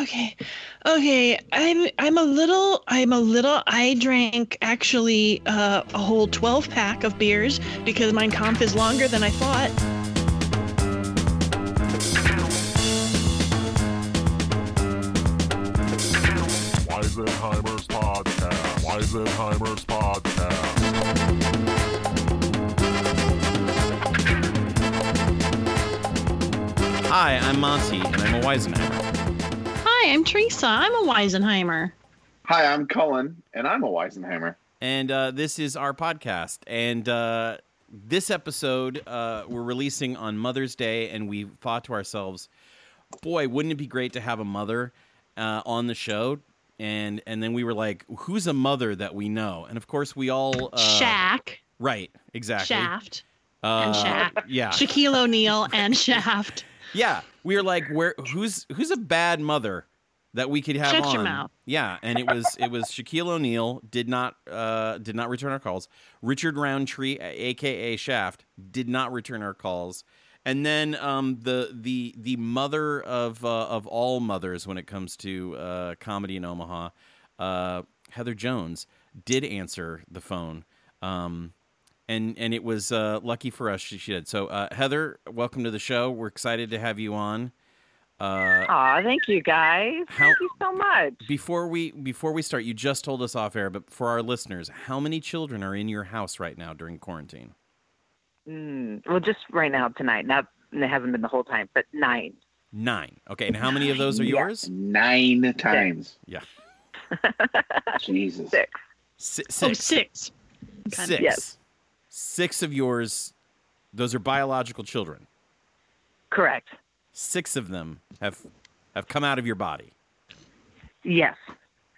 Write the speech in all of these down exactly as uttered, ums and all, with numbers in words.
okay, okay. I'm I'm a little I'm a little. I drank actually uh, a whole twelve pack of beers because mein Kampf is longer than I thought. Weisenheimer's podcast. Weisenheimer's podcast. Hi, I'm Monty, and I'm a Weisenheimer. Hi, I'm Teresa. I'm a Weisenheimer. Hi, I'm Cullen, and I'm a Weisenheimer. And uh, this is our podcast. And uh, this episode uh, we're releasing on Mother's Day, and we thought to ourselves, boy, wouldn't it be great to have a mother uh, on the show? And and then we were like, who's a mother that we know? And, of course, we all... Uh, Shaq. Right, exactly. Shaft. Uh, and Shaq. Yeah. Shaquille O'Neal and Shaft. Yeah, we were like, where? Who's who's a bad mother that we could have Shut on? Shut your mouth. Yeah, and it was it was Shaquille O'Neal did not uh, did not return our calls. Richard Roundtree, aka Shaft, did not return our calls. And then um, the the the mother of uh, of all mothers when it comes to uh, comedy in Omaha, uh, Heather Jones, did answer the phone. Um, And and it was uh, lucky for us she, she did. So, uh, Heather, welcome to the show. We're excited to have you on. Uh, Aw, thank you, guys. How, thank you so much. Before we before we start, you just told us off air, but for our listeners, how many children are in your house right now during quarantine? Mm, well, just right now, tonight. Not, they haven't been the whole time, but nine. Nine. Okay, and how many of those are yeah. yours? Nine times. Six. Yeah. Jesus. Six. Si- six. Oh, six. Six. Six. Yes. Six of yours, those are biological children. Correct. Six of them have have come out of your body. Yes.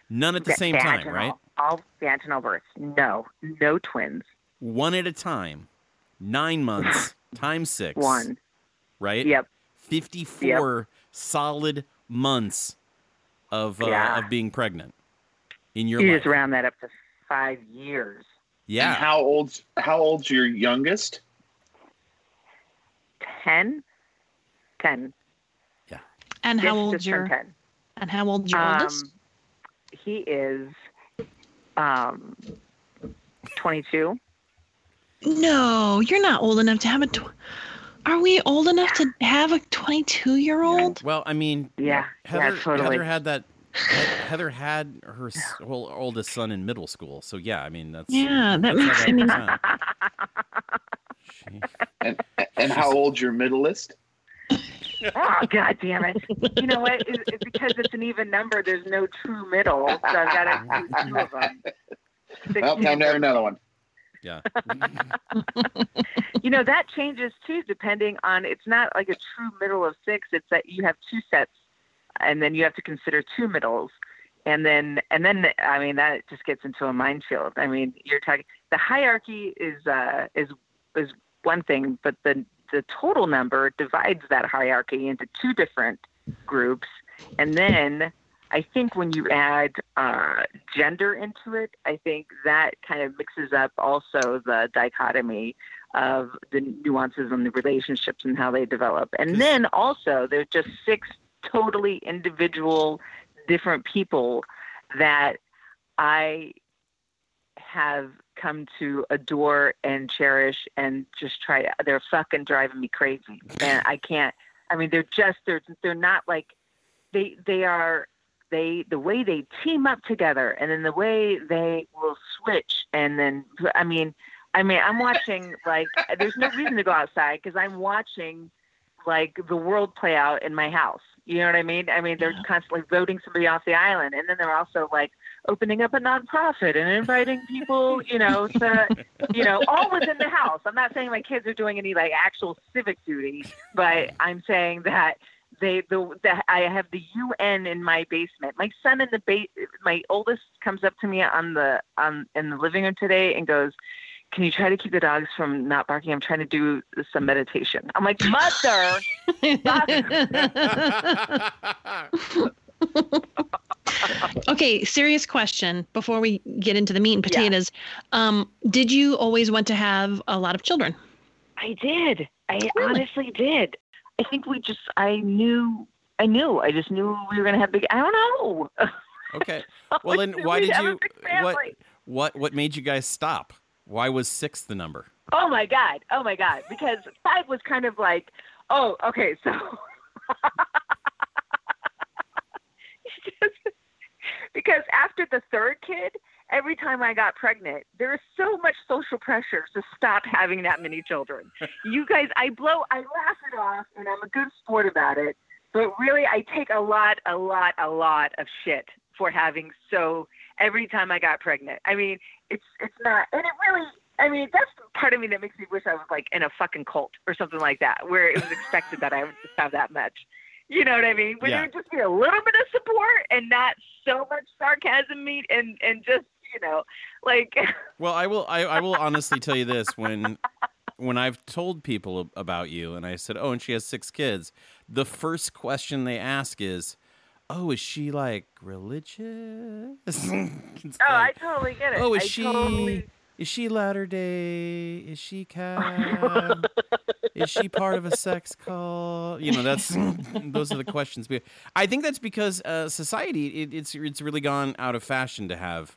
None at the, the same vaginal, time, right? All vaginal births. No. No twins. One at a time. Nine months times six. One. Right? Yep. fifty-four yep. solid months of uh, yeah. of being pregnant in your you life. Just round that up to five years. Yeah. And how old? How old's your youngest? Ten. Ten. Yeah. And how old's your? ten. And how old's your um, oldest? He is, um, twenty-two. No, you're not old enough to have a. Tw- Are we old enough to have a twenty-two-year-old? Well, I mean, yeah, Heather, yeah, totally. Heather had that. Heather had her whole oldest son in middle school, so yeah, I mean that's yeah, that that's makes that sense. And, and how old's your middleist? Oh God damn it! You know what? It, it, because it's an even number, there's no true middle, so I've got to include two of them. Well, time to have another one. Yeah. You know that changes too, depending on. It's not like a true middle of six. It's that you have two sets. And then you have to consider two middles, and then and then I mean that just gets into a minefield. I mean you're talking the hierarchy is uh, is is one thing, but the the total number divides that hierarchy into two different groups, and then I think when you add uh, gender into it, I think that kind of mixes up also the dichotomy of the nuances and the relationships and how they develop, and then also there's just six. Totally individual, different people that I have come to adore and cherish and just try. They're fucking driving me crazy, and I can't. I mean, they're just they're they're not like they they are they the way they team up together, and then the way they will switch, and then I mean, I mean, I'm watching like there's no reason to go outside because I'm watching like the world play out in my house. You know what I mean? I mean, they're yeah. constantly voting somebody off the island. And then they're also like opening up a nonprofit and inviting people, you know, to, you know, all within the house. I'm not saying my kids are doing any like actual civic duty, but I'm saying that they, the, that I have the U N in my basement. My son in the ba- my oldest comes up to me on the, um, in the living room today and goes, can you try to keep the dogs from not barking? I'm trying to do some meditation. I'm like, mother. Okay, serious question before we get into the meat and potatoes. Yeah. Um, did you always want to have a lot of children? I did. I really? honestly did. I think we just, I knew I knew. I just knew we were going to have big. I don't know. Okay. Well, then why did you? What, what? What made you guys stop? Why was six the number? Oh my God! Oh my God! Because five was kind of like, oh, okay, so. Because after the third kid, every time I got pregnant, there was so much social pressure to stop having that many children. You guys, I blow, I laugh it off, and I'm a good sport about it. But really, I take a lot, a lot, a lot of shit for having so every time I got pregnant. I mean, it's it's not, and it really. I mean, that's the part of me that makes me wish I was like in a fucking cult or something like that, where it was expected that I would just have that much. You know what I mean? Where yeah. there would just be a little bit of support and not so much sarcasm, meat, and and just you know, like. Well, I will. I, I will honestly tell you this when. When I've told people about you and I said, oh, and she has six kids, the first question they ask is, oh, is she like religious? Oh, like, I totally get it. Oh, is I she totally... is she Latter-day? Is she Cal? Is she part of a sex cult? You know, that's those are the questions. I think that's because uh, society it, it's it's really gone out of fashion to have.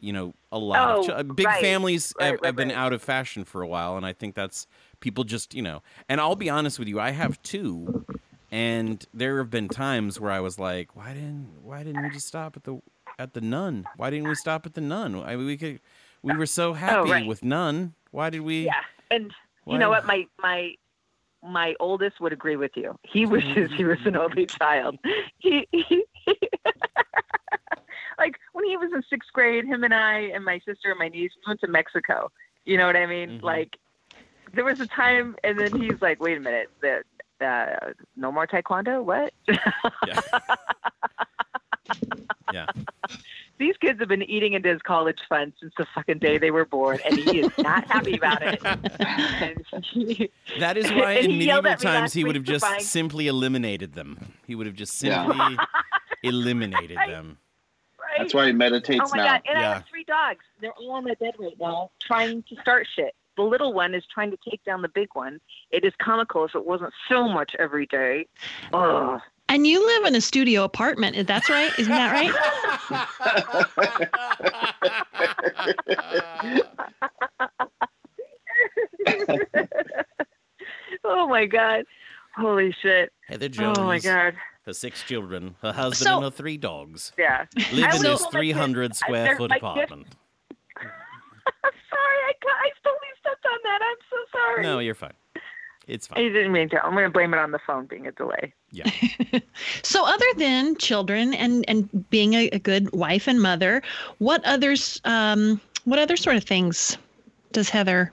You know, a lot oh, of ch- big right. families right, have, right, have been right. out of fashion for a while, and I think that's people just, you know. And I'll be honest with you, I have two, and there have been times where I was like, why didn't why didn't we just stop at the at the nun? Why didn't we stop at the nun? I mean, we could, we were so happy oh, right. with nun. Why did we? Yeah, and why? You know what, my my. My oldest would agree with you. He wishes he was an only child. He, he, he like when he was in sixth grade, him and I and my sister and my niece went to Mexico. You know what I mean? Mm-hmm. Like there was a time, and then he's like, "Wait a minute, that uh, no more taekwondo? What?" Yeah. Yeah. These kids have been eating into his college fund since the fucking day they were born, and he is not happy about it. He, that is why in medieval times he would have just buying... simply eliminated them. He would have just simply yeah. eliminated right. them. Right. That's why he meditates now. Oh my now. God, and yeah. I have three dogs. They're all on my bed right now trying to start shit. The little one is trying to take down the big one. It is comical if it wasn't so much every day. Ugh. And you live in a studio apartment. That's right. Isn't that right? Oh, my God. Holy shit. Heather Jones. Oh, my God. Her six children, her husband so, and her three dogs. Yeah. Live in this three hundred square foot apartment. Sorry. I, I totally stepped on that. I'm so sorry. No, you're fine. It's fine. I didn't mean to. I'm going to blame it on the phone being a delay. Yeah. So other than children and, and being a, a good wife and mother, what others, um, what other sort of things does Heather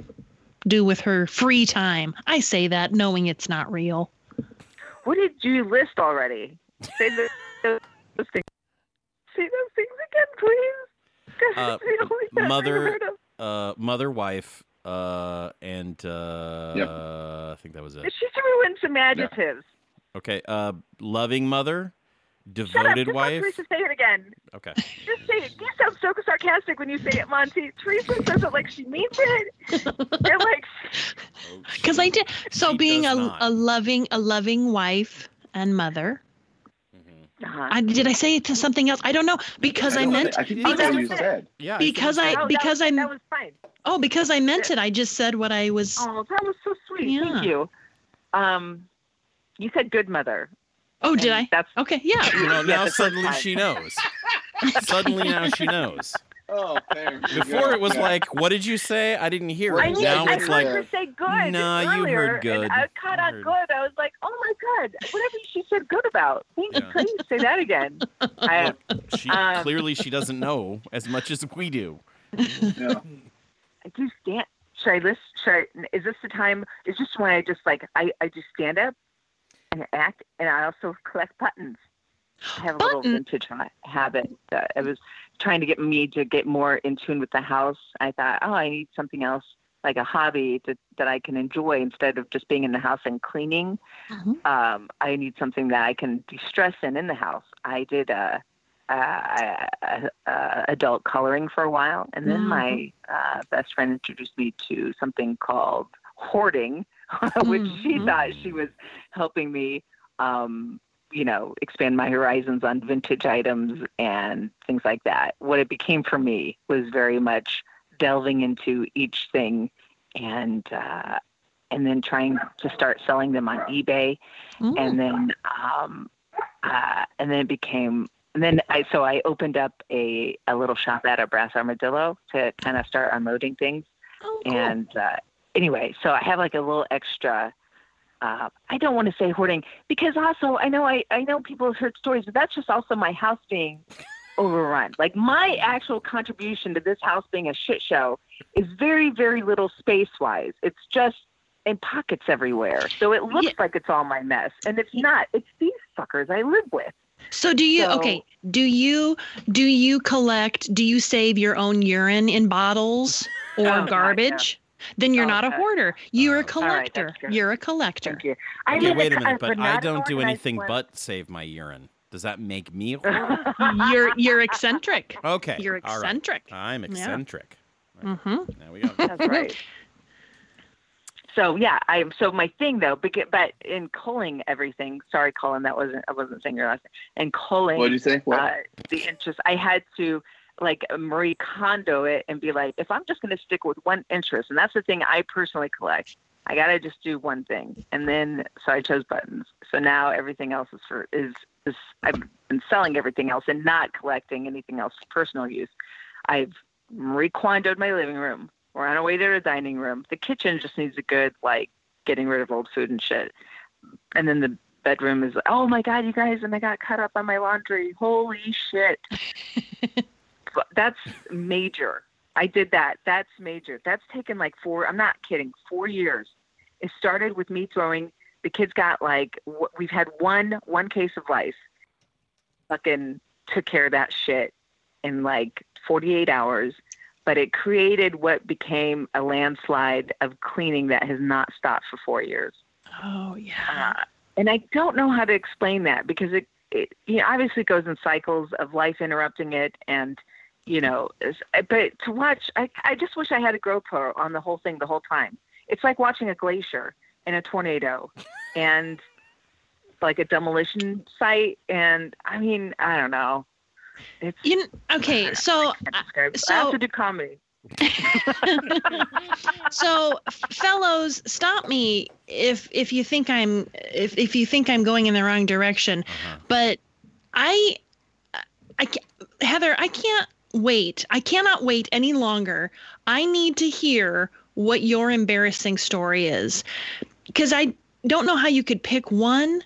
do with her free time? I say that knowing it's not real. What did you list already? Say those, those things. Say those things again, please. Uh, mother, uh, mother, wife. Uh, and, uh, yep. uh, I think that was it. She threw in some adjectives. Yeah. Okay. Uh, loving mother, devoted Shut up, wife. Teresa, say it again. Okay. Just say it. You sound so sarcastic when you say it, Monty. Teresa says it like she means it. They're like, cause I did. So she being a, a loving, a loving wife and mother. Uh-huh. I, did I say it to something else? I don't know because I, I meant. It. I think because, that's what you said. Yeah. Because I, I because I. That was fine. Oh, because I meant it. I just said what I was. Oh, that was so sweet. Yeah. Thank you. Um, you said good mother. Oh, and did I? That's okay. Yeah. You know, now suddenly she knows. Suddenly now she knows. Oh, there you Before go. It was yeah. like, what did you say? I didn't hear I it. Mean, now I it's like, her say good nah, earlier, you heard good. And I caught on good. I was like, oh my God, whatever she said good about. Thank yeah. you. Please say that again. I, well, she, um, clearly, she doesn't know as much as we do. Yeah. I do stand. Should I list? Should I, is this the time? Is this when I just like I I just stand up and act, and I also collect buttons. I have a Button. little vintage habit. That I was trying to get me to get more in tune with the house. I thought, oh, I need something else, like a hobby that, that I can enjoy instead of just being in the house and cleaning. Mm-hmm. Um, I need something that I can de-stress in in the house. I did a, a, a, a adult coloring for a while, and then mm-hmm. my uh, best friend introduced me to something called hoarding, which mm-hmm. she thought she was helping me. Um, you know, expand my horizons on vintage items and things like that. What it became for me was very much delving into each thing and, uh, and then trying to start selling them on eBay. Mm. And then, um, uh, and then it became, and then I, so I opened up a, a little shop at a Brass Armadillo to kind of start unloading things. Oh, cool. And, uh, anyway, so I have like a little extra, uh, I don't want to say hoarding, because also I know, I, I know people have heard stories, but that's just also my house being overrun. Like my actual contribution to this house being a shit show is very, very little space wise. It's just in pockets everywhere. So it looks yeah. like it's all my mess. And it's not, it's these suckers I live with. So do you, so, okay. Do you, do you collect, do you save your own urine in bottles or oh, garbage? Then you're oh, not a hoarder. You're a collector. Right, you're a collector. Thank you. I okay, wait a minute, but I don't do anything plan. but save my urine. Does that make me a hoarder? you're you're eccentric. Okay. You're eccentric. Right. I'm eccentric. Yeah. Right. Mm-hmm. There we go. That's right. So yeah, I so my thing though, but in culling everything. Sorry, Colin, that wasn't I wasn't saying your last name. And culling. What did you say? What? Uh, the interest I had to. Like Marie Kondo it and be like, if I'm just going to stick with one interest, and that's the thing I personally collect, I got to just do one thing. And then, so I chose buttons. So now everything else is for, is, is I've been selling everything else and not collecting anything else for personal use. I've Marie Kondo'd my living room. We're on our way to the dining room. The kitchen just needs a good, like getting rid of old food and shit. And then the bedroom is, oh my God, you guys. And I got caught up on my laundry. Holy shit. That's major. I did that. That's major. That's taken like four, I'm not kidding, four years. It started with me throwing, the kids got like, we've had one, one case of lice. Fucking took care of that shit in like forty-eight hours. But it created what became a landslide of cleaning that has not stopped for four years. Oh, yeah. Uh, and I don't know how to explain that because it, it you know, obviously goes in cycles of life interrupting it and, you know, but to watch, I, I just wish I had a GoPro on the whole thing the whole time. It's like watching a glacier and a tornado and like a demolition site. And I mean, I don't know. It's you know, okay. So I, so I have to do comedy. So fellows, stop me. If, if you think I'm, if, if you think I'm going in the wrong direction, uh-huh. but I, I, Heather, I can't, Wait, I cannot wait any longer. I need to hear what your embarrassing story is because I don't know how you could pick one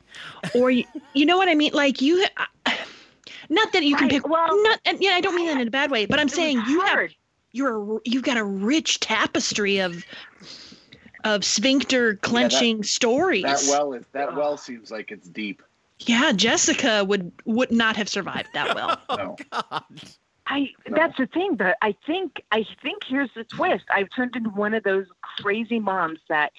or you, you know what I mean? Like you, not that you can right, pick well, not, and yeah, I don't mean that in a bad way, but I'm saying you hard. have, you're, you've got a rich tapestry of, of sphincter clenching yeah, that, stories. That well, is, that well seems like it's deep. Yeah. Jessica would, would not have survived that well. Oh God. I, no. That's the thing, but I think I think here's the twist. I've turned into one of those crazy moms that,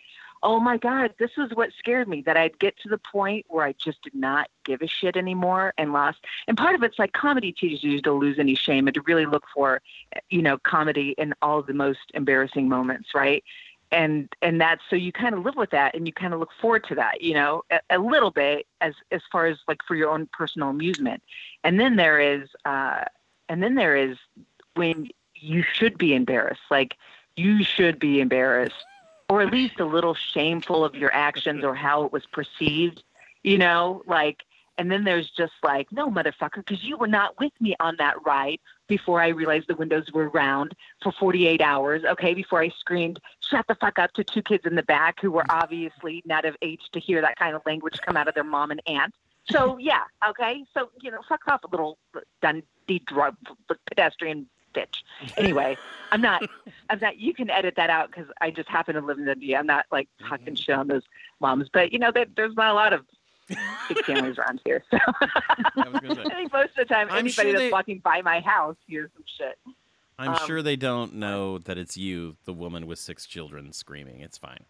oh my God, this is what scared me, that I'd get to the point where I just did not give a shit anymore and lost. And part of it's like comedy teaches you to lose any shame and to really look for, you know, comedy in all the most embarrassing moments, right? And and that's so you kind of live with that and you kind of look forward to that, you know, a, a little bit as as far as like for your own personal amusement. And then there is. Uh, And then there is when you should be embarrassed, like you should be embarrassed or at least a little shameful of your actions or how it was perceived, you know, like, and then there's just like, no, motherfucker, because you were not with me on that ride before I realized the windows were round for forty-eight hours. Okay. Before I screamed, shut the fuck up to two kids in the back who were obviously not of age to hear that kind of language come out of their mom and aunt. So yeah. Okay. So, you know, fuck off a little done. Drug pedestrian bitch. Anyway, I'm not. I'm not. You can edit that out because I just happen to live in India. I'm not like talking shit on those moms, but you know, there, there's not a lot of big families around here. So I, was gonna say, I think most of the time, I'm anybody sure that's they, walking by my house hears some shit. I'm um, sure they don't know that it's you, the woman with six children, screaming. It's fine.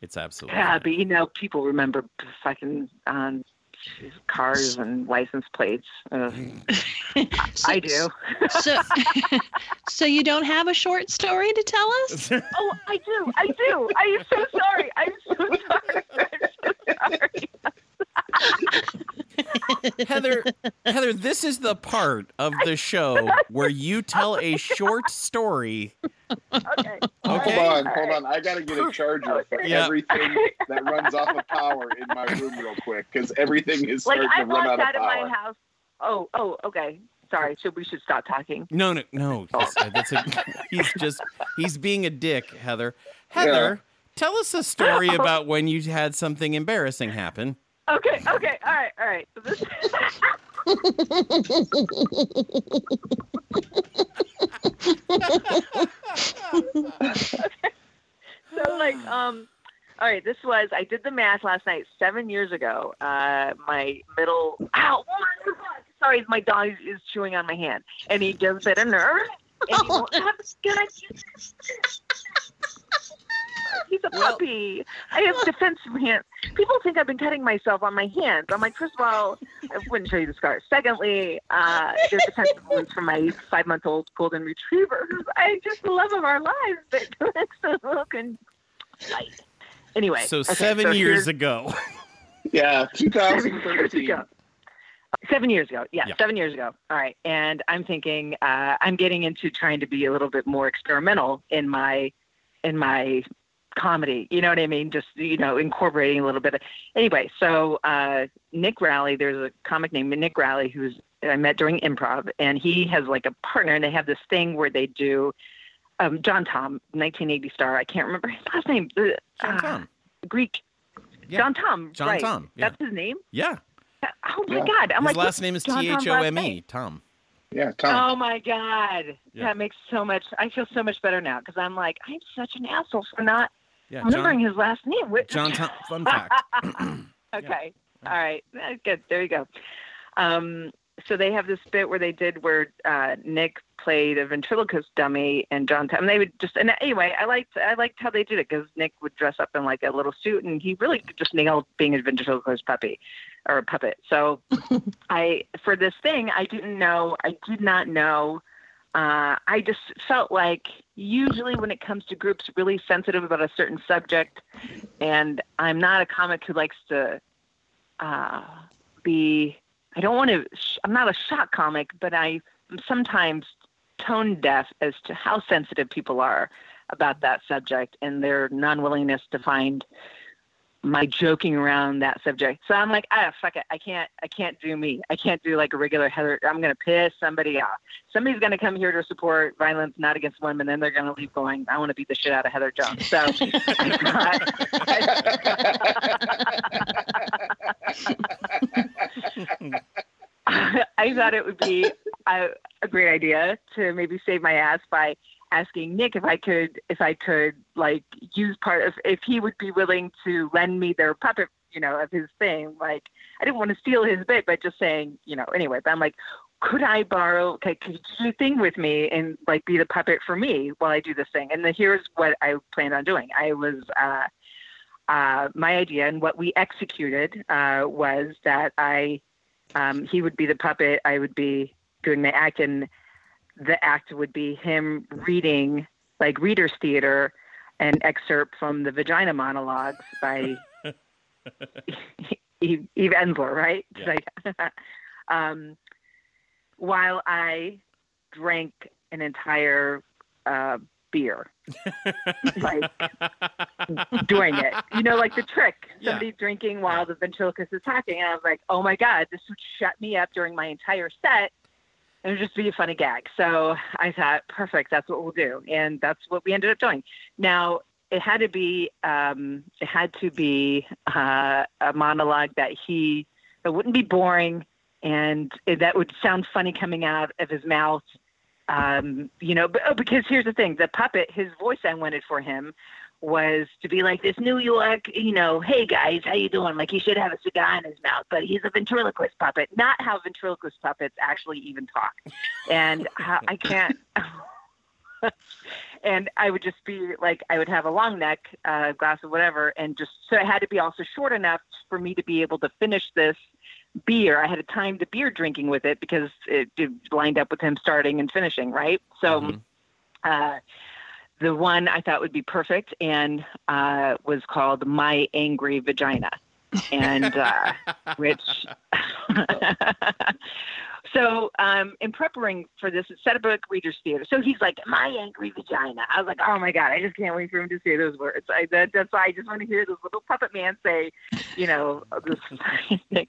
It's absolutely. Yeah, fine. But you know, people remember fucking. Um, Cars and license plates. Uh, so, I do. so, so you don't have a short story to tell us? Oh, I do. I do. I am so sorry. I'm so sorry. I'm so sorry. Heather, Heather, this is the part of the show where you tell a short story. Okay. Okay. Hold on, hold on. I got to get a charger for yep. everything that runs off of power in my room real quick, because everything is starting like, to run out, out of power. Like, I walked out of my house. Oh, oh, okay. Sorry, so we should stop talking. No, no, no. That's, that's a, he's just, he's being a dick, Heather. Heather, yeah. Tell us a story about when you had something embarrassing happen. Okay, okay, all right, all right. So this... okay. So, like, um, all right, this was, I did the math last night, seven years ago. Uh, my middle, ow, oh my God. Sorry, my dog is chewing on my hand, and he gives it a nerve. And he won't have a skin. He's a puppy. Well, I have defense hands. People think I've been cutting myself on my hands. I'm like, first of all, I wouldn't show you the scars. Secondly, uh, there's defensive wounds from my five-month-old golden retriever. I just love of our lives, but so look and fight. Anyway, so okay, seven so years ago. Yeah, two thousand thirteen. Seven years ago. Yeah, yeah, seven years ago. All right. And I'm thinking uh, I'm getting into trying to be a little bit more experimental in my in my comedy. You know what I mean? Just, you know, incorporating a little bit. Of, anyway, so uh, Nick Rally, there's a comic named Nick Rally who's I met during improv. And he has like a partner, and they have this thing where they do um, John Tom, nineteen eighty star. I can't remember his last name. John uh, Tom. Greek. Yeah. John Tom. John right. Tom. Yeah. That's his name? Yeah. Oh my yeah. God! I'm His like, last name is T H O M E. Tom. Yeah, Tom. Oh my God! Yeah. That makes so much. I feel so much better now because I'm like, I'm such an asshole for not yeah, remembering John, his last name. Which... John Tom. Fun fact. Okay. Yeah. All right. Good. There you go. Um, so they have this bit where they did where uh, Nick played a ventriloquist dummy, and John Tom. And they would just. And anyway, I liked I liked how they did it because Nick would dress up in like a little suit, and he really just nailed being a ventriloquist puppy. Or a puppet. So I, for this thing, I didn't know, I did not know. Uh, I just felt like usually when it comes to groups really sensitive about a certain subject, and I'm not a comic who likes to uh, be, I don't want to, sh- I'm not a shock comic, but I am sometimes tone deaf as to how sensitive people are about that subject and their non-willingness to find my joking around that subject. So I'm like, ah, fuck it. I can't, I can't do me. I can't do like a regular Heather. I'm going to piss somebody off. Somebody's going to come here to support violence, not against women. And then they're going to leave going, I want to beat the shit out of Heather Jones. So I, I thought it would be a, a great idea to maybe save my ass by asking Nick if I could, if I could like use part of, if he would be willing to lend me their puppet, you know, of his thing. Like, I didn't want to steal his bit, but just saying, you know, anyway, but I'm like, could I borrow, could you do a thing with me and like be the puppet for me while I do this thing? And then here's what I planned on doing. I was, uh, uh, my idea and what we executed, uh, was that I, um, he would be the puppet. I would be doing the act, and the act would be him reading like Reader's Theater, an excerpt from the Vagina Monologues by Eve, Eve Ensler, right? Yeah. Like, um, while I drank an entire uh, beer, like doing it, you know, like the trick, somebody yeah. drinking while the ventriloquist is talking. And I was like, oh my God, this would shut me up during my entire set. It would just be a funny gag. So I thought, perfect, that's what we'll do. And that's what we ended up doing. Now, it had to be um, it had to be uh, a monologue that he – that wouldn't be boring, and that would sound funny coming out of his mouth. Um, you know, but, oh, because here's the thing. The puppet, his voice I wanted for him was to be like this New York, you know, hey, guys, how you doing? Like, he should have a cigar in his mouth, but he's a ventriloquist puppet, not how ventriloquist puppets actually even talk. And how, I can't. And I would just be like, I would have a long neck, a uh, glass of whatever, and just, so it had to be also short enough for me to be able to finish this beer. I had to time the beer drinking with it because it, it lined up with him starting and finishing, right? So, mm-hmm. uh the one I thought would be perfect and uh, was called My Angry Vagina. and uh, which so um, in preparing for this, it set up a Reader's Theater. So he's like, "My angry vagina." I was like, "Oh my God, I just can't wait for him to say those words." I, that, that's why I just want to hear this little puppet man say, you know, this thing.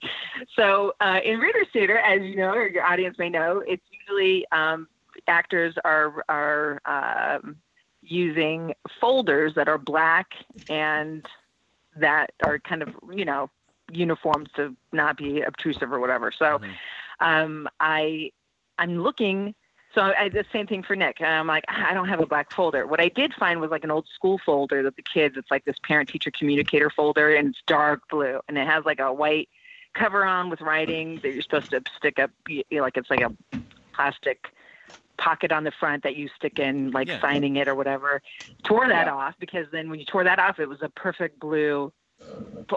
So uh, in Reader's Theater, as you know, or your audience may know, it's usually um, actors are are um, using folders that are black and that are kind of, you know, uniform to not be obtrusive or whatever. So um, I, I'm looking, so I did the same thing for Nick. And I'm like, I don't have a black folder. What I did find was like an old school folder that the kids, it's like this parent teacher communicator folder, and it's dark blue and it has like a white cover on with writing that you're supposed to stick up, you know, like it's like a plastic pocket on the front that you stick in, like yeah. signing it or whatever. Tore that yeah. off, because then when you tore that off, it was a perfect blue,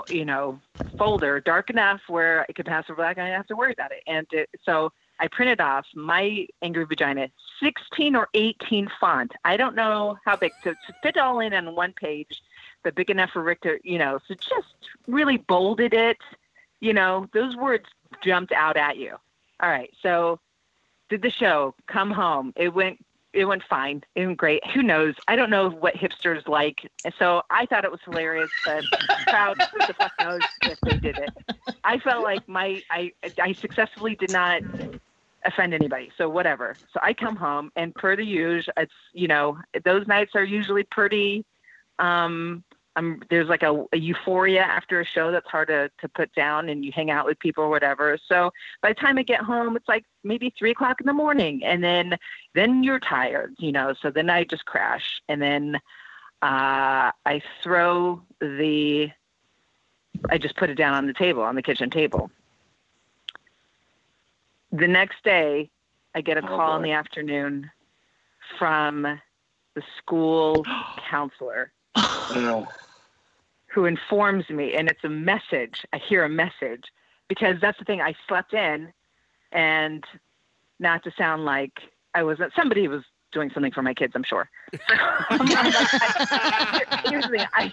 you know, folder, dark enough where it could pass for black and I didn't have to worry about it. And it, so I printed off My Angry Vagina, sixteen or eighteen font. I don't know how big to, to fit all in on one page, but big enough for Rick to, you know, so just really bolded it. You know, those words jumped out at you. All right. So did the show, come home. It went, it went fine. It went great. Who knows? I don't know what hipsters like. And so I thought it was hilarious, but crowd, who the fuck knows if they did it. I felt like my, I, I successfully did not offend anybody. So whatever. So I come home, and per the usual, it's, you know, those nights are usually pretty, um, I'm, there's like a, a euphoria after a show that's hard to, to put down, and you hang out with people or whatever. So by the time I get home, it's like maybe three o'clock in the morning, and then, then you're tired, you know? So then I just crash, and then uh, I throw the, I just put it down on the table, on the kitchen table. The next day I get a oh, call boy. in the afternoon from the school counselor. No. Who informs me, and it's a message. I hear a message, because that's the thing. I slept in, and not to sound like I wasn't, somebody was doing something for my kids, I'm sure. I'm like, I, here's the thing. I,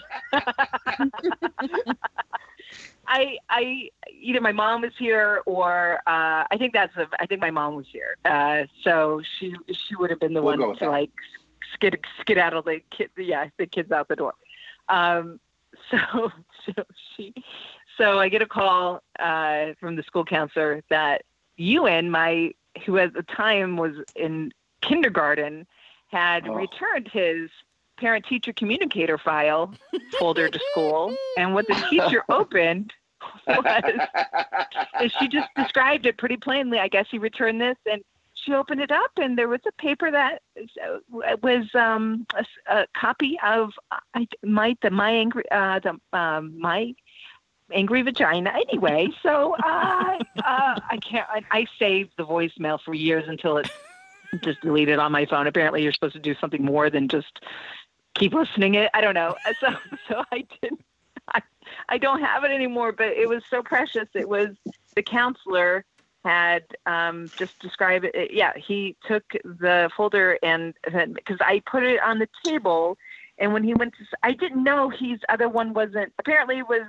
I, I, either my mom was here, or uh, I think that's, a, I think my mom was here. Uh, so she, she would have been the we'll one to that. like. Skid, skid out of the kid, yeah, the kids out the door. Um, so, so she, so I get a call uh, from the school counselor that Ewan, my who at the time was in kindergarten, had oh. returned his parent teacher communicator file folder to school, and what the teacher opened was, and she just described it pretty plainly. I guess he returned this, and she opened it up, and there was a paper that was um, a, a copy of I, my the my angry uh, the um, my angry vagina. Anyway, so uh, uh, I can't. I, I saved the voicemail for years until it just deleted on my phone. Apparently, you're supposed to do something more than just keep listening. It. I don't know. So so I didn't. I, I don't have it anymore. But it was so precious. It was the counselor. Had um, just described it. Yeah, he took the folder, and because I put it on the table, and when he went to, I didn't know his other one wasn't. Apparently, it was.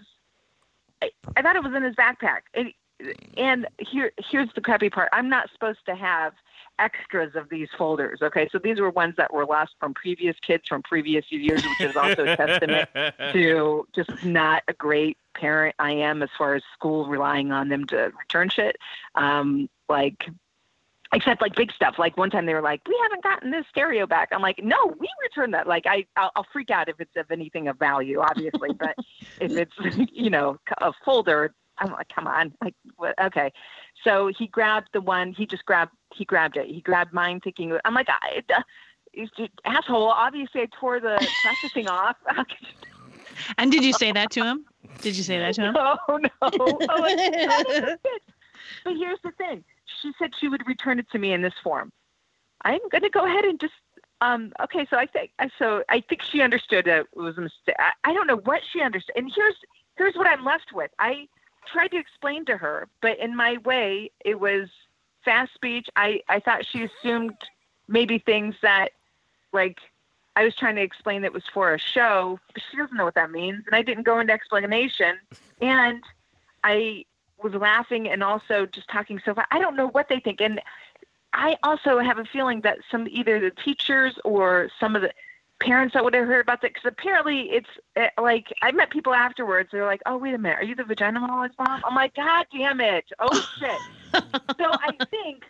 I, I thought it was in his backpack. And, and here, here's the crappy part. I'm not supposed to have extras of these folders. Okay, so these were ones that were lost from previous kids from previous years, which is also a testament to just not a great parent I am, as far as school relying on them to return shit. Um, like, except like big stuff. Like one time they were like, "We haven't gotten this stereo back." I'm like, "No, we returned that." Like I, I'll, I'll freak out if it's of anything of value, obviously, but if it's, you know, a folder, I'm like, come on. Like, what? Okay. So he grabbed the one, he just grabbed, he grabbed it. He grabbed mine thinking, I'm like, I, uh, it's just, asshole. Obviously I tore the processing off. And did you say that to him? Did you say that to him? Oh, no. Oh, like, but here's the thing. She said she would return it to me in this form. I'm going to go ahead and just, um, okay. So I think, so I think she understood that it was a mistake. I, I don't know what she understood. And here's, here's what I'm left with. I, tried to explain to her, but in my way, it was fast speech. I, I thought she assumed maybe things that, like, I was trying to explain that it was for a show. She doesn't know what that means. And I didn't go into explanation. And I was laughing and also just talking so fast. I don't know what they think. And I also have a feeling that some, either the teachers or some of the parents that would have heard about that, because apparently it's it, like, I met people afterwards. They're like, oh, wait a minute. Are you the vagina-mologist mom? I'm like, God damn it. Oh, shit. So I think,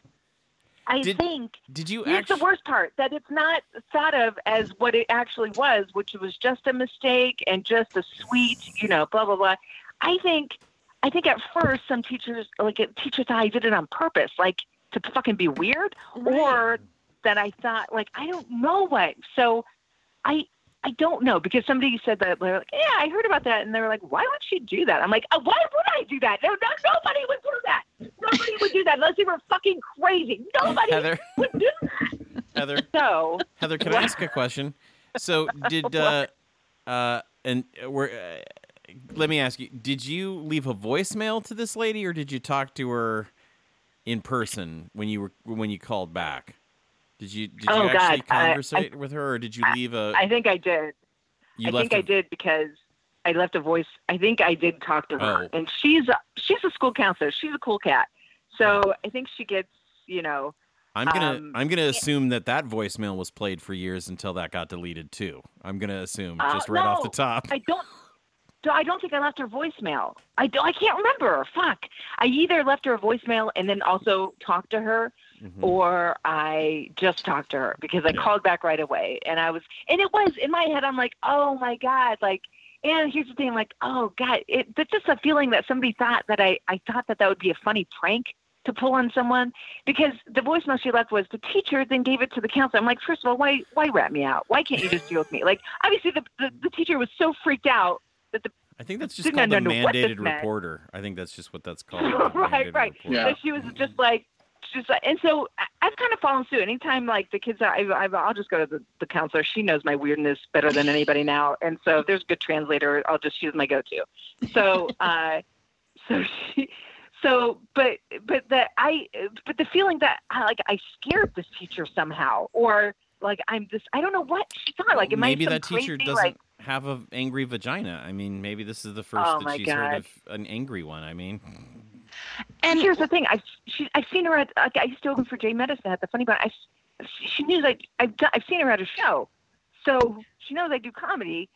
I did, think did you here's actu- the worst part, that it's not thought of as what it actually was, which was just a mistake and just a sweet, you know, blah, blah, blah. I think, I think at first some teachers, like a teacher thought I did it on purpose, like to fucking be weird, right. Or that I thought, like, I don't know what. So I, I don't know, because somebody said that, they're like, yeah, I heard about that. And they were like, why would she do that? I'm like, oh, why would I do that? No, no, nobody would do that. Nobody would do that unless they were fucking crazy. Nobody Heather. would do that. Heather. So, Heather, can what? I ask a question? So did, uh, uh, and we're, uh, let me ask you, did you leave a voicemail to this lady, or did you talk to her in person when you were, when you called back? Did you did you oh, actually God. conversate I, with her, or did you leave a... I think I did. You I left think a... I did, because I left a voice. I think I did talk to her. Oh. And she's a, she's a school counselor. She's a cool cat. So oh. I think she gets, you know... I'm going to um, I'm gonna assume that that voicemail was played for years until that got deleted, too. I'm going to assume, uh, just right no, off the top. I don't I don't think I left her voicemail. I, don't, I can't remember. Fuck. I either left her a voicemail and then also talked to her, Mm-hmm. or I just talked to her, because I yeah. called back right away. And I was, and it was in my head, I'm like, oh my God. Like, and here's the thing, like, oh God, it, but just a feeling that somebody thought that I, I thought that that would be a funny prank to pull on someone, because the voicemail she left was the teacher then gave it to the counselor. I'm like, first of all, why, why rat me out? Why can't you just deal with me? Like, obviously the, the, the teacher was so freaked out that the, I think that's just called the mandated reporter. Meant. I think that's just what that's called. right. Right. Yeah. So she was just like, Just and so I've kind of fallen suit. Anytime like the kids, I, I, I'll just go to the, the counselor. She knows my weirdness better than anybody now, and so if there's a good translator, I'll just she's my go-to. So, uh, so she, so but but that I but the feeling that I, like I scared this teacher somehow, or like I'm this I don't know what she thought. Like it might maybe that teacher crazy, doesn't like, have an angry vagina. I mean, maybe this is the first oh that she's God. heard of an angry one. I mean. And here's the thing, I've, she, I've seen her at, like, I used to open for Jay Medicine at the Funny Bone. I, she knew, like, I've, done, I've seen her at a show. So she knows I do comedy.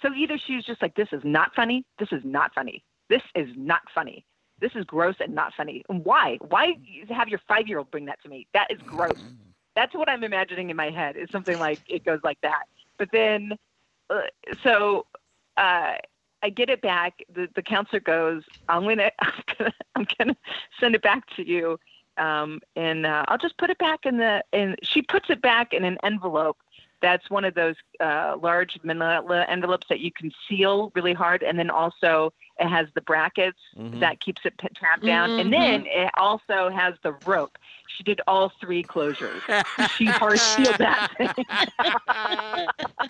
So either she was just like, this is not funny. This is not funny. This is not funny. This is gross and not funny. And why? Why have your five-year-old bring that to me? That is gross. That's what I'm imagining in my head, is something like, it goes like that. But then, uh, so, uh, I get it back. The, the counselor goes, I'm gonna, I'm gonna, I'm gonna send it back to you, um, and uh, I'll just put it back in the. And she puts it back in an envelope. That's one of those uh, large manila envelopes that you can seal really hard, and then also it has the brackets mm-hmm. that keeps it trapped down, mm-hmm. and then it also has the rope. She did all three closures. She hard sealed that thing.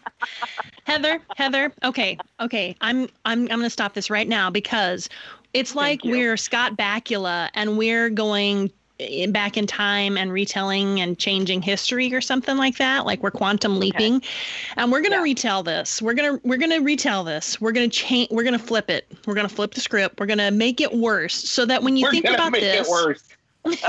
Heather, Heather, okay, okay. I'm I'm I'm gonna stop this right now, because it's like we're Scott Bakula and we're going back in time and retelling and changing history or something like that. Like we're quantum leaping, okay. and we're gonna yeah. retell this. We're gonna we're gonna retell this. We're gonna change. We're gonna flip it. We're gonna flip the script. We're gonna make it worse, so that when you we're think about make this, it worse. I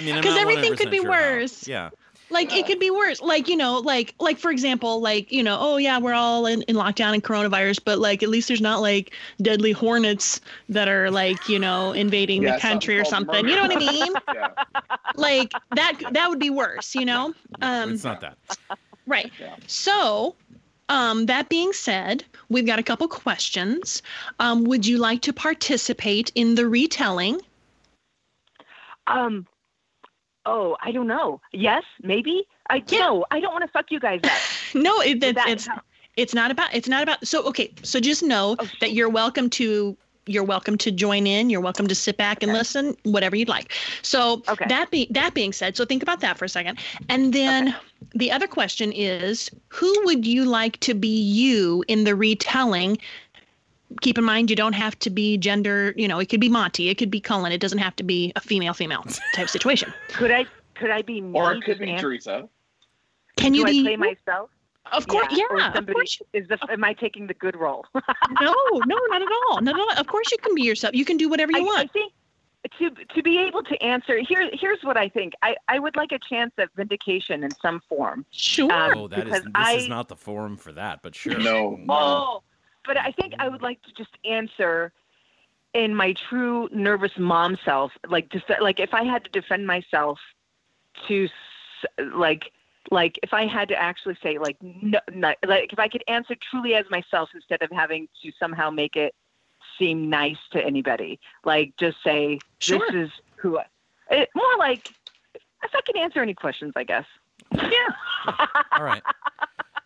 mean, because everything could be sure worse. How. Yeah. Like, it could be worse. Like, you know, like, like for example, like, you know, oh, yeah, we're all in, in lockdown and coronavirus, but, like, at least there's not, like, deadly hornets that are, like, you know, invading yeah, the country or something. Murder. You know what I mean? Yeah. Like, that that would be worse, you know? Um, it's not that. Right. Yeah. So, um, that being said, we've got a couple questions. Um, would you like to participate in the retelling? Um. Oh, I don't know. Yes, maybe. I yeah. no, I don't want to fuck you guys up. no, it, it, it's help? it's not about it's not about. So okay, so just know oh, that you're welcome to you're welcome to join in. You're welcome to sit back and okay. listen, whatever you'd like. So okay. that be that being said, so think about that for a second, and then okay. the other question is, who would you like to be you in the retelling? Keep in mind, you don't have to be gender, you know, it could be Monty, it could be Cullen, it doesn't have to be a female-female type situation. Could I, could I be me? Or it could be Teresa. Can you do be I play myself? Of course, yeah. yeah somebody, of course you, is this, am I taking the good role? no, no, not at all. Not at all. Of course, you can be yourself. You can do whatever you I, want. I think to to be able to answer here. Here's what I think. I, I would like a chance at vindication in some form. Sure. Um, oh, that is this I, is not the forum for that. But sure. No. no. Oh, but I think I would like to just answer in my true nervous mom self. Like def- like if I had to defend myself to like. Like if I had to actually say like, no, not, like if I could answer truly as myself instead of having to somehow make it seem nice to anybody, like just say, sure. this is who I, it, more like if I can answer any questions, I guess. Yeah. All right.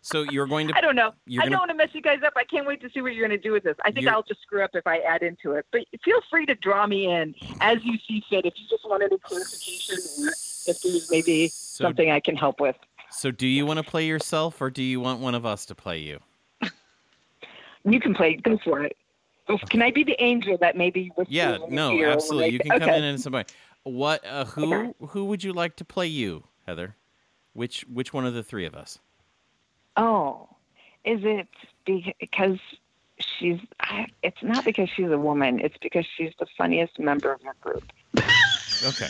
So you're going to, I don't know. I gonna, don't want to mess you guys up. I can't wait to see what you're going to do with this. I think I'll just screw up if I add into it, but feel free to draw me in as you see fit. If you just wanted a clarification or if there's maybe so, something I can help with. So do you want to play yourself or do you want one of us to play you? You can play. Go for it. Can I be the angel that maybe? With yeah, you no, you absolutely. Like, you can okay. come in and somebody. What, uh, who, okay. who would you like to play you, Heather? Which, which one of the three of us? Oh, is it because she's, I, it's not because she's a woman. It's because she's the funniest member of our group. Okay.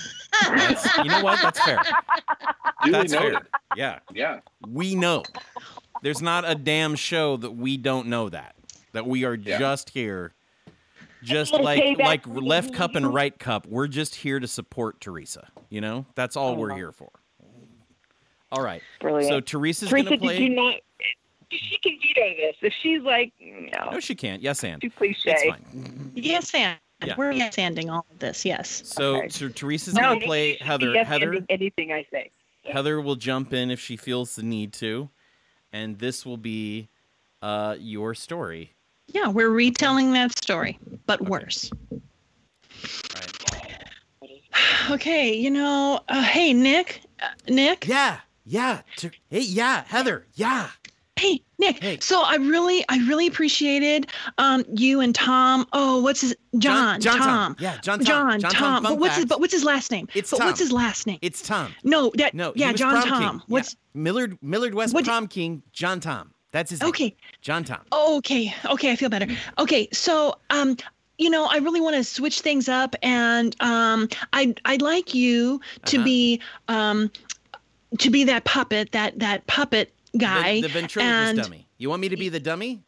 That's, you know what? That's fair. Duly That's noted. fair. Yeah. Yeah. We know. There's not a damn show that we don't know that. That we are yeah. just here. Just like like left cup and right cup. We're just here to support Teresa. You know? That's all oh, we're wow. here for. All right. Brilliant. So Teresa's Teresa, going to play. Did you not... She can veto this. If she's like, no. No, she can't. Yes, and. Too cliche. It's fine. Yes, and. Yeah. We're yes-anding all of this, yes. So, okay. so Teresa's no, going to play Heather. Yes, Heather, anything I say. Yeah. Heather will jump in if she feels the need to, and this will be uh, your story. Yeah, we're retelling that story, but okay. worse. All right. Okay, you know, uh, hey, Nick. Uh, Nick? Yeah, yeah. Ter- hey, yeah, Heather, yeah. Hey, Nick. Hey. So I really, I really appreciated um, you and Tom. Oh, what's his John? John, John Tom. Tom. Yeah, John. Tom. John. John Tom. Tom but what's his? But what's his last name? It's but Tom. What's his last name? It's Tom. No, that. No. Yeah, John Tom. King. What's yeah. Millard? Millard West what's, Prom King. John Tom. That's his name. Okay. John Tom. Oh, okay. Okay, I feel better. Okay, so um. You know, I really want to switch things up, and um, I I'd like you to uh-huh. be um, to be that puppet, that that puppet. Guy. The, the ventriloquist dummy. You want me to be the dummy?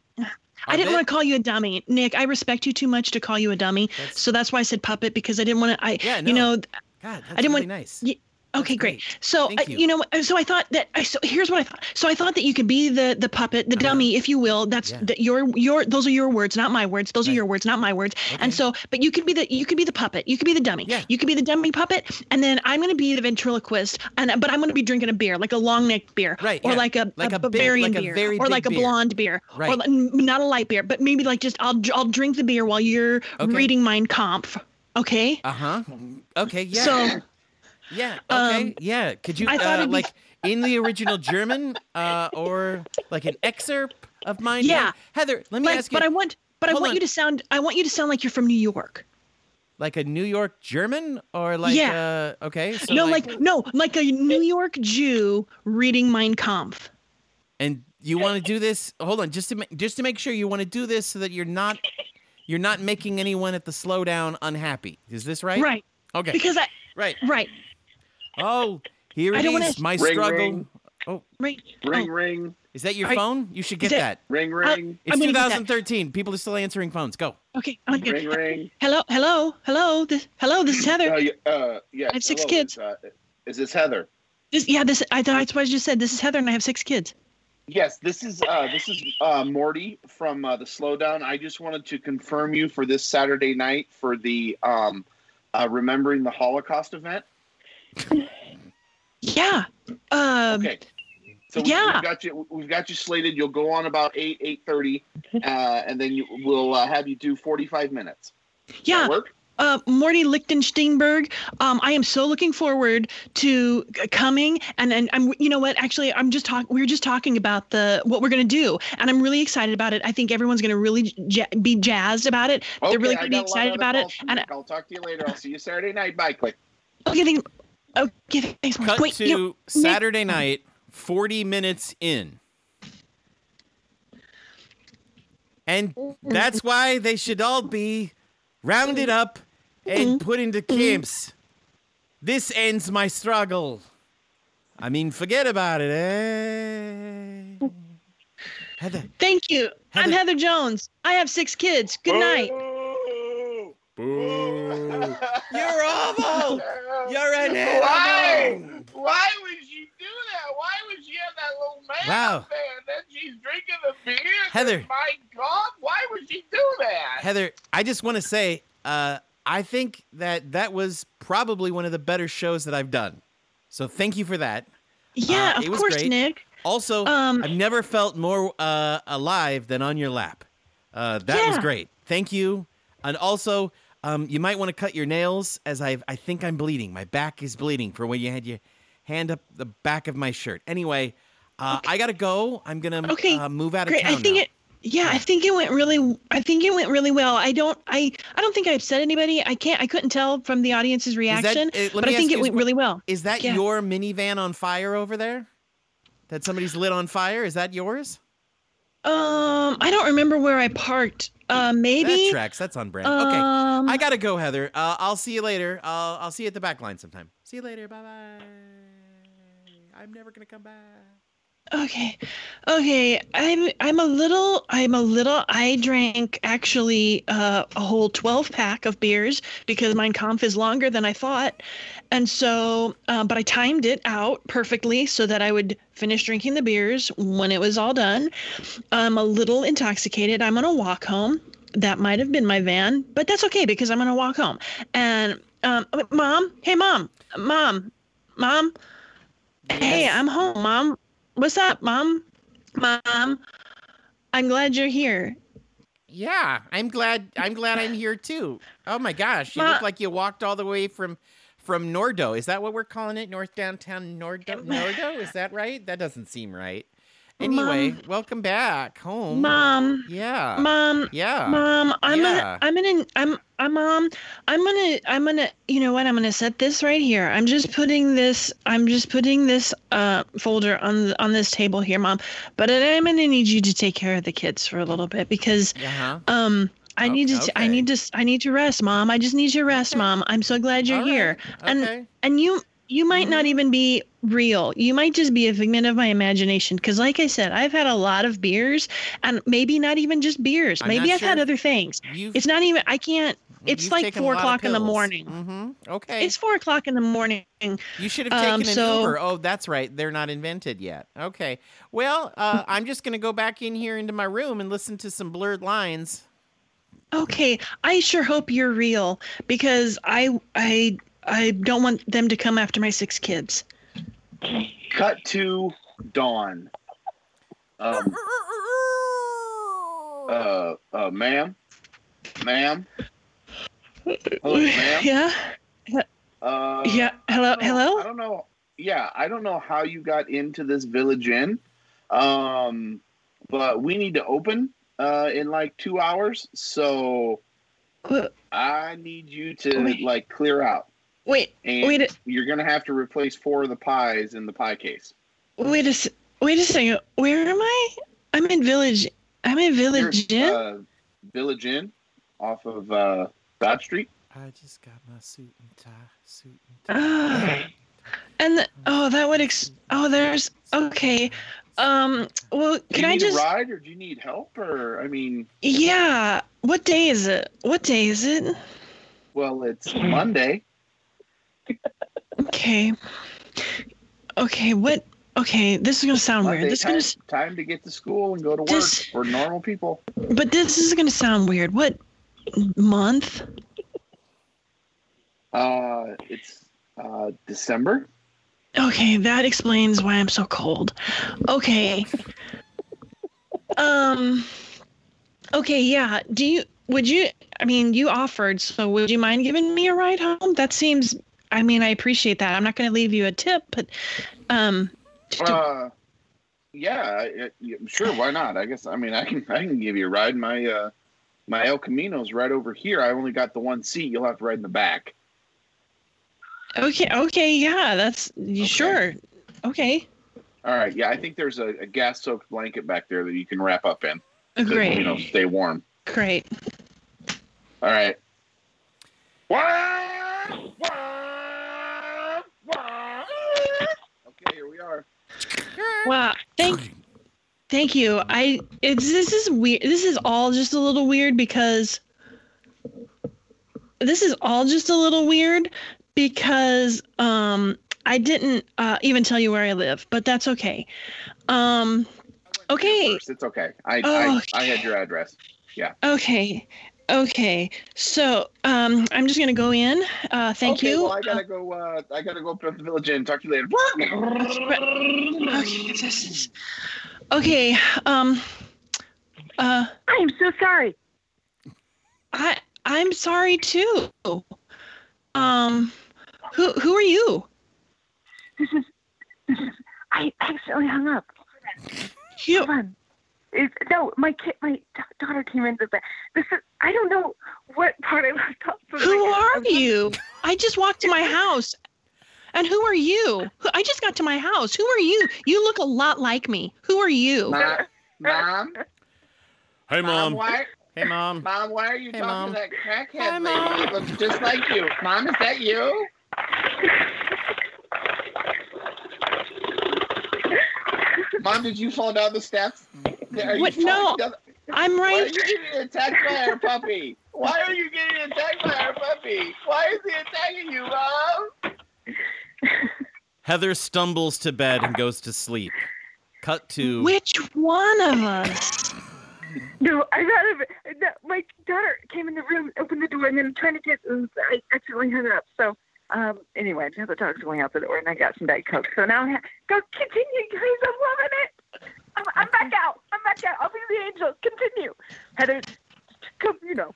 I didn't want to call you a dummy, Nick. I respect you too much to call you a dummy. That's... So that's why I said puppet, because I didn't want to, I, yeah, no. you know, God, that's I didn't really want nice. Y- Okay, great. So, uh, you. you know, so I thought that I, so here's what I thought. So I thought that you could be the, the puppet, the uh-huh. dummy, if you will. That's yeah. that your, your, those are your words, not my words. Those right. are your words, not my words. Okay. And so, but you could be the, you could be the puppet. You could be the dummy. Yeah. You could be the dummy puppet. And then I'm going to be the ventriloquist. And, but I'm going to be drinking a beer, like a long neck beer right, or yeah. like a, like a, a Bavarian big, like beer a or like a blonde beer, beer right. or like, not a light beer, but maybe like just I'll, I'll drink the beer while you're okay. reading Mein Kampf. Okay. Uh-huh. Okay. Yeah. So, yeah. Okay. Um, yeah. Could you uh, be... like in the original German, uh, or like an excerpt of mine? Yeah. Heather, let me like, ask you. But I want, but Hold I want on. you to sound. I want you to sound like you're from New York. Like a New York German, or like yeah. Uh, okay. So no, like... like no, like a New York Jew reading Mein Kampf. And you want to do this? Hold on, just to ma- just to make sure you want to do this so that you're not you're not making anyone at the slowdown unhappy. Is this right? Right. Okay. Because I. Right. Right. Oh, here it is, wanna... my ring, struggle. Ring. Oh, ring, ring, oh. ring. Is that your I... phone? You should get that... that. Ring, ring. It's twenty thirteen. People are still answering phones. Go. Okay. I'm ring, good. ring. Hello, hello, hello. This, hello, this is Heather. Uh, yeah, uh, yeah, I have six hello. kids. Uh, is this Heather? This, yeah, this. I thought that's what I just said. This is Heather, and I have six kids. Yes, this is uh, this is uh, Morty from uh, the Slowdown. I just wanted to confirm you for this Saturday night for the um, uh, Remembering the Holocaust event. Yeah. Um, okay. So we, yeah. we've got you. We've got you slated. You'll go on about eight, eight thirty, uh, and then you, we'll uh, have you do forty-five minutes. Does yeah. work? Uh, Morty Lichtensteinberg. Um, I am so looking forward to coming, and and I'm. You know what? Actually, I'm just talking. We were just talking about the what we're gonna do, and I'm really excited about it. I think everyone's gonna really j- be jazzed about it. Okay, they're really gonna be excited about it. And I'll talk to you later. I'll see you Saturday night. Bye. Click. Okay. Thank you. Okay, thanks. Cut Wait, to you know, Saturday Nick, night, forty minutes in. And that's why they should all be rounded up and put into camps. This ends my struggle. I mean, forget about it, eh? Heather. Thank you. Heather. I'm Heather Jones. I have six kids. Good Boo. night. Boo. You're awful. You're an animal. Why? Why would you do that? Why would she have that little man wow. up there and then she's drinking the beer? Heather. My God, why would she do that? Heather, I just want to say, uh, I think that that was probably one of the better shows that I've done. So thank you for that. Yeah, uh, of course, great. Nick. Also, um, I've never felt more uh, alive than on your lap. Uh, that yeah. was great. Thank you. And also, um, you might want to cut your nails as I I think I'm bleeding. My back is bleeding for when you had your hand up the back of my shirt. Anyway, uh, okay. I got to go. I'm going to okay. uh, move out of great. town I think now. It- Yeah, I think it went really. I think it went really well. I don't. I. I don't think I upset anybody. I can't. I couldn't tell from the audience's reaction. That, uh, but I think you, it went is, really well. Is that yeah. your minivan on fire over there? That somebody's lit on fire. Is that yours? Um, I don't remember where I parked. Uh, maybe that tracks. That's on brand. Um, okay, I gotta go, Heather. Uh, I'll see you later. I'll I'll see you at the back line sometime. See you later. Bye bye. I'm never gonna come back. Okay. Okay. I'm, I'm a little, I'm a little, I drank actually uh, a whole twelve pack of beers because Mein Kampf is longer than I thought. And so, uh, but I timed it out perfectly so that I would finish drinking the beers when it was all done. I'm a little intoxicated. I'm on a walk home. That might've been my van, but that's okay because I'm on a walk home. And um, mom, hey, mom, mom, mom, yes. Hey, I'm home, mom. What's up, Mom? Mom, I'm glad you're here. Yeah, I'm glad. I'm glad I'm here too. Oh my gosh, you Mom, look like you walked all the way from from Nordo. Is that what we're calling it? North Downtown Nordo. Nordo, is that right? That doesn't seem right. Anyway, Mom, welcome back home, Mom. Yeah, Mom. Yeah, Mom. I'm yeah. gonna. I'm gonna. I'm. I'm. Mom. I'm gonna. I'm gonna. You know what? I'm gonna set this right here. I'm just putting this. I'm just putting this uh folder on on this table here, Mom. But I'm gonna need you to take care of the kids for a little bit because uh-huh. um I oh, need to. Okay. I need to. I need to rest, Mom. I just need to rest, okay. Mom. I'm so glad you're All here. Right. Okay. And and you. You might not even be real. You might just be a figment of my imagination. Because like I said, I've had a lot of beers and maybe not even just beers. I'm maybe I've sure. had other things. You've, it's not even, I can't, it's like four o'clock in the morning. Mm-hmm. Okay. It's four o'clock in the morning. You should have taken um, so, an Uber. Oh, that's right. They're not invented yet. Okay. Well, uh, I'm just going to go back in here into my room and listen to some Blurred Lines. Okay. I sure hope you're real because I, I, I don't want them to come after my six kids. Cut to dawn. Um, uh, uh, ma'am? Ma'am? Hello, ma'am? Yeah? Uh, yeah, hello, I hello? I don't know. Yeah, I don't know how you got into this Village Inn, um, but we need to open uh, in like two hours, so I need you to like clear out. Wait, and wait. A, you're gonna have to replace four of the pies in the pie case. Wait a wait a second. Where am I? I'm in Village. I'm in Village Inn. Uh, Village Inn, off of uh, Dodge Street. I just got my suit and tie. Suit and tie. Uh, and the, oh, that would ex. Oh, there's okay. Um. Well, can I just? Do you need a ride, or do you need help, or I mean? Yeah. What day is it? What day is it? Well, it's Monday. Okay. Okay, what? Okay, this is going to sound Monday, weird. This time, is gonna, time to get to school and go to work. This, we're normal people. But this is going to sound weird. What month? Uh, It's uh, December. Okay, that explains why I'm so cold. Okay. um. Okay, yeah. Do you... Would you, I mean, you offered, so would you mind giving me a ride home? That seems, I mean, I appreciate that. I'm not going to leave you a tip, but. um. Uh, yeah, sure. Why not? I guess, I mean, I can I can give you a ride. My uh, my El Camino's right over here. I only got the one seat. You'll have to ride in the back. Okay. Okay. Yeah, that's okay. Sure. Okay. All right. Yeah, I think there's a, a gas-soaked blanket back there that you can wrap up in. Great. To, you know, stay warm. Great. All right. Okay, here we are. Wow. Thank, thank you. I. It's this is weird. This is all just a little weird because. This is all just a little weird because um, I didn't uh, even tell you where I live, but that's okay. Um, okay. It's okay. I, oh, I I had your address. Yeah. Okay. Okay. So um, I'm just gonna go in. Uh, thank okay, you. Well, I gotta uh, go. Uh, I gotta go up to the village and talk to you later. Okay. This is, okay. Um. Uh. I'm so sorry. I. I'm sorry too. Um, who who are you? This is this is. I accidentally hung up. You. Hold on. It, no, my kid, my daughter came in the back. This is. I don't know what part I left off. Who are you? I just walked to my house. And who are you? I just got to my house. Who are you? You look a lot like me. Who are you? Mom. Mom? Hey, mom. Mom, what? Hey, Mom. Mom, why are you hey, talking mom. to that crackhead Hi, lady that looks just like you? Mom, is that you? Mom, did you fall down the steps? Are what? You no, down the... I'm right. Why are you getting attacked by our puppy? Why are you getting attacked by our puppy? Why is he attacking you, Mom? Heather stumbles to bed and goes to sleep. Cut to... Which one of us? No, I got it. My daughter came in the room, opened the door, and then trying to get, I accidentally hung up. So, um, anyway, now the dog's going out the door, and I got some Diet Coke. So now, ha- go continue, guys. I'm loving it. I'm, I'm back out. I'm back out. I'll be the angel. Continue. Heather, come, you know.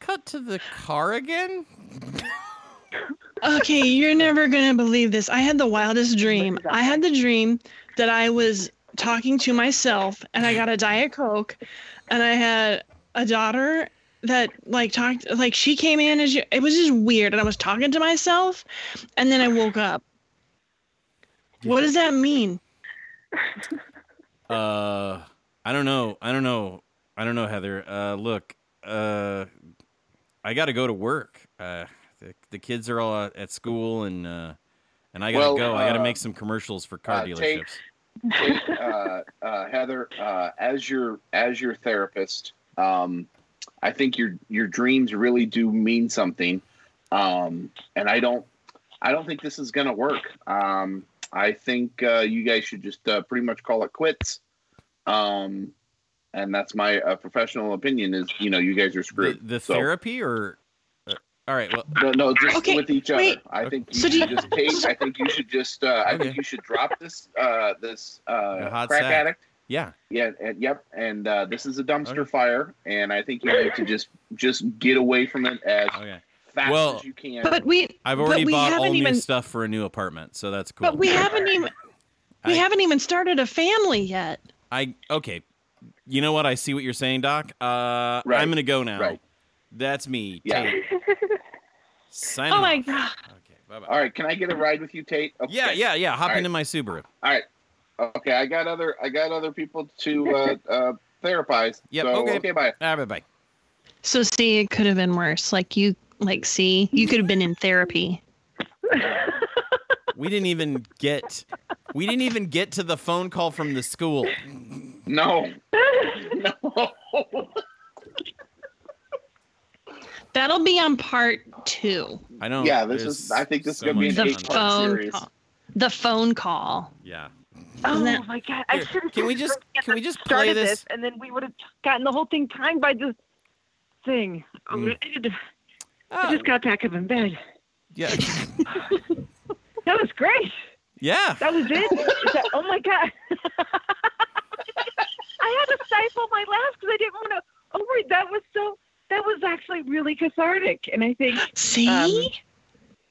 Cut to the car again? Okay, you're never going to believe this. I had the wildest dream. I had the dream that I was talking to myself, and I got a Diet Coke, and I had a daughter that like talked like she came in as you, it was just weird, and I was talking to myself, and then I woke up. Yeah. What does that mean? Uh, I don't know. I don't know. I don't know, Heather. Uh, look, uh, I got to go to work. Uh, the, the kids are all at school, and uh, and I gotta well, go. Uh, I gotta make some commercials for car uh, dealerships. Take- Wait, uh, uh, Heather, uh, as your as your therapist, um, I think your your dreams really do mean something, um, and I don't I don't think this is gonna work. Um, I think uh, you guys should just uh, pretty much call it quits, um, and that's my uh, professional opinion. Is you know you guys are screwed. The, the so. therapy or. All right. Well, no, no, just okay, with each other. Wait. I think you so should you... just take. I think you should just. Uh, I okay. think you should drop this. Uh, this uh, crack sack. addict. Yeah. Yeah. And, yep. And uh, this is a dumpster okay. fire, and I think you need to just just get away from it as okay. fast well, as you can. But we. I've already we bought all even... new stuff for a new apartment, so that's cool. But we haven't even. We I... haven't even started a family yet. I okay. You know what? I see what you're saying, Doc. Uh, right. I'm gonna go now. Right. That's me. Yeah. Tate. Sign oh off. my god. Okay, bye bye. All right, can I get a ride with you, Tate? Okay. Yeah, yeah, yeah. Hop All into right. my Subaru. All right. Okay, I got other I got other people to uh, uh, therapize. Yep. So, okay. okay, bye. All right, bye. So see, it could have been worse. Like you like see, you could have been in therapy. We didn't even get we didn't even get to the phone call from the school. No. No. That'll be on part two. I know. Yeah, this is. I think this so is gonna be an eight-part series. Call. The phone call. Yeah. Oh that, my god! I should have. Can we just? Can we just play this? this? And then we would have gotten the whole thing timed by this thing. Mm. Oh. I just got back up in bed. Yeah. That was great. Yeah. That was it. That, oh my god! I had to stifle my laugh because I didn't want to. Oh my! That was so. That was actually really cathartic, and I think see, um,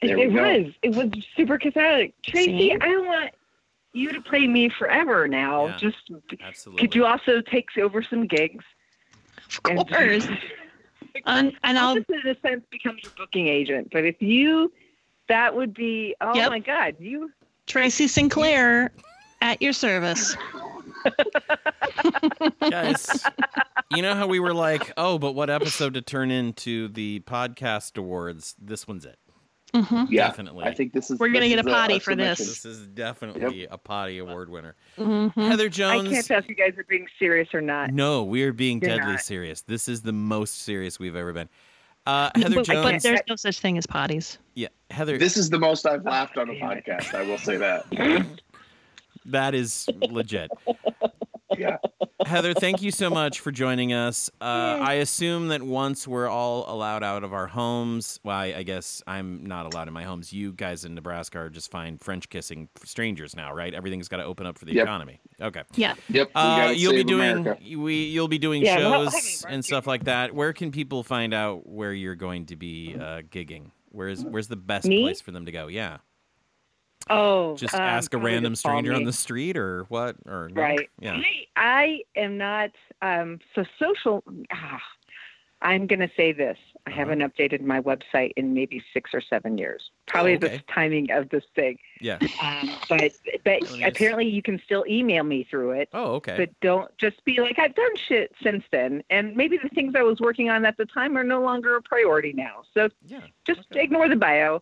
it, it was it was super cathartic. Tracy, see? I want you to play me forever now. Yeah, just absolutely. Could you also take over some gigs? Of course. And, um, and I'll in a sense become your booking agent. But if you, that would be oh yep. my god, you Tracy Sinclair at your service. Guys, you know how we were like, oh, but what episode to turn into the podcast awards? This one's it. Mm-hmm. Yeah, definitely. I think this is. We're gonna get a potty a, a for this. This is definitely yep. a potty award winner. Mm-hmm. Heather Jones. I can't tell if you guys are being serious or not. No, we are being You're deadly not. serious. This is the most serious we've ever been. Uh, Heather but, Jones. But there's no such thing as potties. Yeah, Heather. This is the most I've laughed on a podcast. I will say that. That is legit. Yeah. Heather, thank you so much for joining us. Uh, I assume that once we're all allowed out of our homes, well, I, I guess I'm not allowed in my homes. You guys in Nebraska are just fine French kissing strangers now, right? Everything's got to open up for the yep. economy. Okay. Yeah. Yep. Uh, you'll be doing America. we you'll be doing yeah, shows and stuff like that. Where can people find out where you're going to be uh, gigging? Where's Where's the best Me? place for them to go? Yeah. Oh, just um, ask a random stranger on the street or what? Or right. Yeah. I, I am not um, so social. Ah, I'm going to say this. I uh-huh. haven't updated my website in maybe six or seven years. Probably oh, okay. the timing of this thing. Yeah. Um, but but nice. apparently you can still email me through it. Oh, okay. But don't just be like, I've done shit since then. And maybe the things I was working on at the time are no longer a priority now. So yeah, just okay. ignore the bio.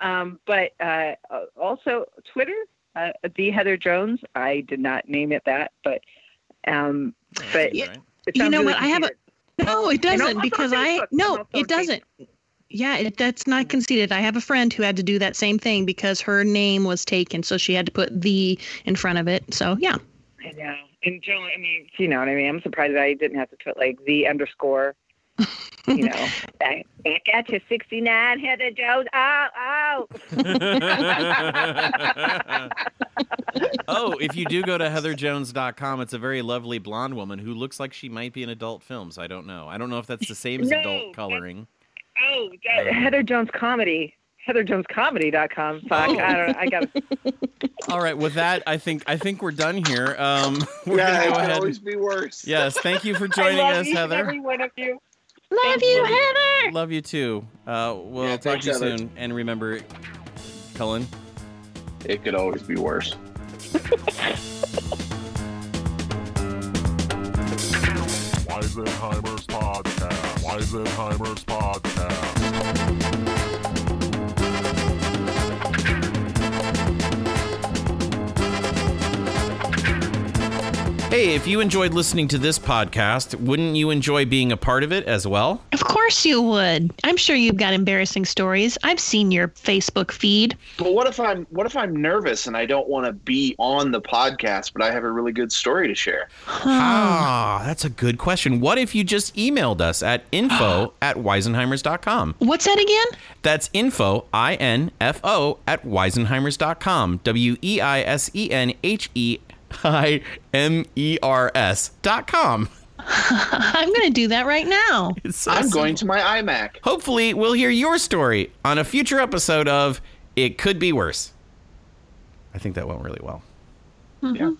Um, but uh, also Twitter, uh, the Heather Jones. I did not name it that, but um, oh, but it, right. it you know really what? Conceited. I have a no. It doesn't because I no. It doesn't. Yeah, it, that's not conceited. I have a friend who had to do that same thing because her name was taken, so she had to put the in front of it. So yeah. I know. And Joan, I mean, you know what I mean. I'm surprised that I didn't have to put like the underscore. You know, back, back at you, sixty-nine, Heather Jones. Ow, ow. Oh, if you do go to heather jones dot com, it's a very lovely blonde woman who looks like she might be in adult films. I don't know. I don't know if that's the same as no, adult coloring. Oh, yeah. Heather Jones Comedy. heather jones comedy dot com. Fuck, oh. I don't know. I got it. All right, with that, I think I think we're done here. Um, we're yeah, gonna go it can always be worse. Yes, thank you for joining us, Heather. I love each and every one of you. Love you, love Heather. You. Love you too. Uh, we'll yeah, talk to you Heather. soon. And remember, Cullen, it could always be worse. Weisenheimer's podcast. Weisenheimer's podcast. Hey, if you enjoyed listening to this podcast, wouldn't you enjoy being a part of it as well? Of course you would. I'm sure you've got embarrassing stories. I've seen your Facebook feed. But what if I'm what if I'm nervous and I don't want to be on the podcast, but I have a really good story to share? Ah, that's a good question. What if you just emailed us at info at weisenheimers dot com? What's that again? That's info, I N F O, at weisenheimers dot com. W E I S E N H E I M E R S dot com. I'm going to do that right now. So I'm simple. Going to my iMac. Hopefully, we'll hear your story on a future episode of It Could Be Worse. I think that went really well. Mm-hmm. Yeah.